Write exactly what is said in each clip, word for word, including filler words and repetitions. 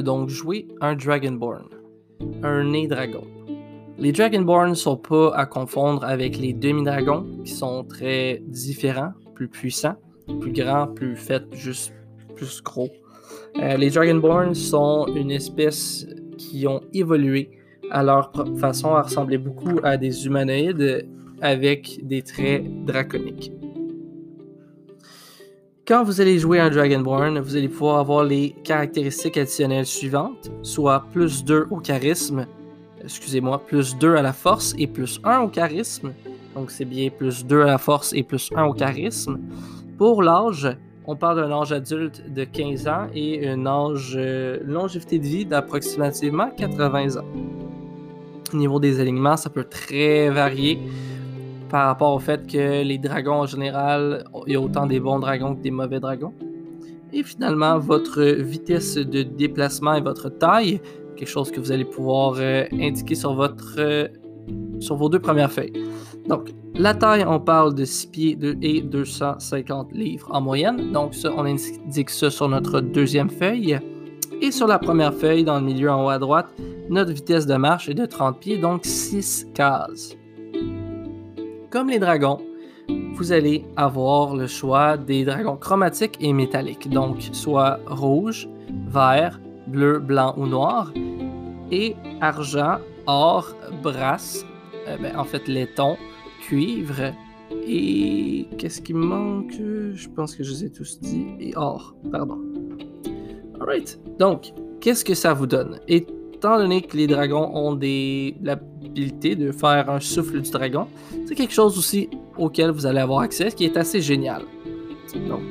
veut donc jouer un Dragonborn, un nez-dragon. Les Dragonborn ne sont pas à confondre avec les demi-dragons, qui sont très différents, plus puissants, plus grands, plus faits, juste plus gros. Euh, les Dragonborn sont une espèce qui ont évolué à leur propre façon à ressembler beaucoup à des humanoïdes avec des traits draconiques. Quand vous allez jouer un Dragonborn, vous allez pouvoir avoir les caractéristiques additionnelles suivantes, soit plus deux au charisme, excusez-moi, plus deux à la force et plus un au charisme. Donc c'est bien plus deux à la force et plus un au charisme. Pour l'âge, on parle d'un âge adulte de quinze ans et une âge, euh, longévité de vie d'approximativement quatre-vingts ans. Au niveau des alignements, ça peut très varier. Par rapport au fait que les dragons en général, il y a autant des bons dragons que des mauvais dragons. Et finalement, votre vitesse de déplacement et votre taille, quelque chose que vous allez pouvoir euh, indiquer sur, votre, euh, sur vos deux premières feuilles. Donc, la taille, on parle de six pieds et deux cent cinquante livres en moyenne. Donc, ça, on indique ça sur notre deuxième feuille. Et sur la première feuille, dans le milieu en haut à droite, notre vitesse de marche est de trente pieds, donc six cases. Comme les dragons, vous allez avoir le choix des dragons chromatiques et métalliques, donc soit rouge, vert, bleu, blanc ou noir, et argent, or, brass, euh, ben, en fait laiton, cuivre, et qu'est-ce qui me manque? Je pense que je les ai tous dit, et or, pardon. Alright, donc, qu'est-ce que ça vous donne? Étant donné que les dragons ont des... La... de faire un souffle du dragon, c'est quelque chose aussi auquel vous allez avoir accès, qui est assez génial. Donc,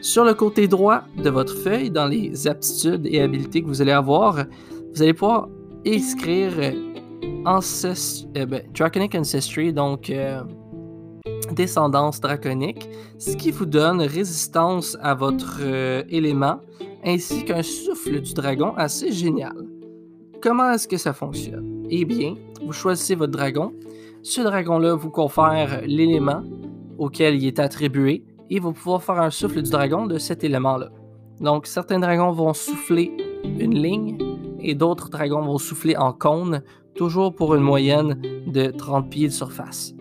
sur le côté droit de votre feuille, dans les aptitudes et habilités que vous allez avoir, vous allez pouvoir inscrire Ancest- euh, ben, Draconic Ancestry, donc euh, Descendance Draconique, ce qui vous donne résistance à votre euh, élément, ainsi qu'un souffle du dragon assez génial. Comment est-ce que ça fonctionne? Eh bien, vous choisissez votre dragon. Ce dragon-là vous confère l'élément auquel il est attribué et vous pouvez faire un souffle du dragon de cet élément-là. Donc, certains dragons vont souffler une ligne et d'autres dragons vont souffler en cône, toujours pour une moyenne de trente pieds de surface.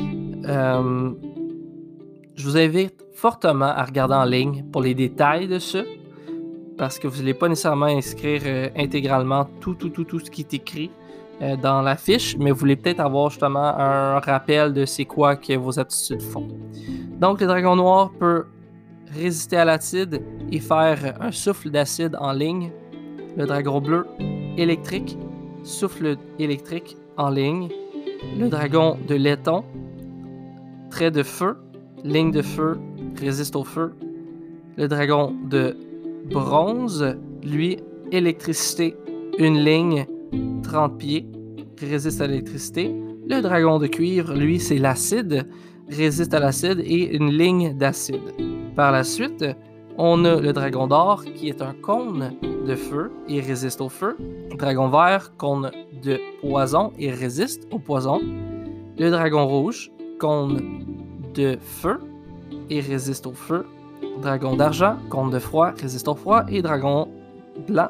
Euh, je vous invite fortement à regarder en ligne pour les détails de ça, parce que vous n'allez pas nécessairement inscrire euh, intégralement tout, tout, tout, tout ce qui est écrit euh, dans la fiche, mais vous voulez peut-être avoir justement un rappel de c'est quoi que vos aptitudes font. Donc, le dragon noir peut résister à l'acide et faire un souffle d'acide en ligne. Le dragon bleu, électrique, souffle électrique en ligne. Le dragon de laiton, trait de feu, ligne de feu, résiste au feu. Le dragon de bronze, lui, électricité, une ligne, trente pieds, résiste à l'électricité. Le dragon de cuivre, lui, c'est l'acide, résiste à l'acide et une ligne d'acide. Par la suite, on a le dragon d'or qui est un cône de feu et résiste au feu. Le dragon vert, cône de poison et résiste au poison. Le dragon rouge, cône de feu et résiste au feu. Dragon d'argent, cône de froid, résiste au froid, et dragon blanc,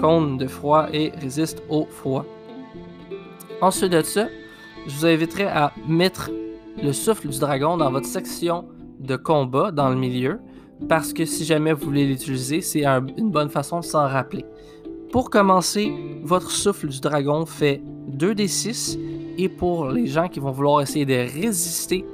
cône de froid et résiste au froid. Ensuite de ça, je vous inviterai à mettre le souffle du dragon dans votre section de combat dans le milieu, parce que si jamais vous voulez l'utiliser, c'est un, une bonne façon de s'en rappeler. Pour commencer, votre souffle du dragon fait deux d six, et pour les gens qui vont vouloir essayer de résister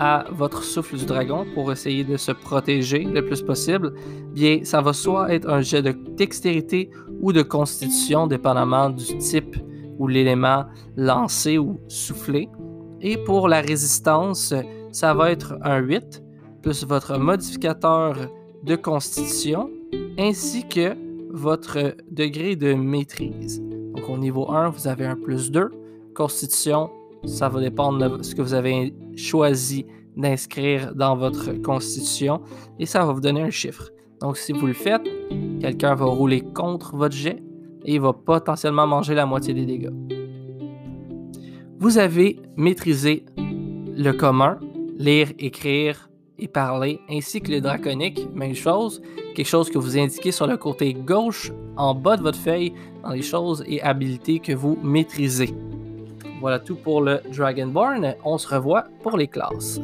à votre souffle du dragon pour essayer de se protéger le plus possible, bien ça va soit être un jet de dextérité ou de constitution, dépendamment du type ou l'élément lancé ou soufflé. Et pour la résistance, ça va être un huit, plus votre modificateur de constitution, ainsi que votre degré de maîtrise. Donc au niveau un, vous avez un plus deux, constitution, ça va dépendre de ce que vous avez choisi d'inscrire dans votre constitution et ça va vous donner un chiffre. Donc si vous le faites, quelqu'un va rouler contre votre jet et il va potentiellement manger la moitié des dégâts. Vous avez maîtrisé le commun, lire, écrire, et parler, ainsi que le draconique, même chose, quelque chose que vous indiquez sur le côté gauche en bas de votre feuille dans les choses et habilités que vous maîtrisez. Voilà tout pour le Dragonborn, on se revoit pour les classes.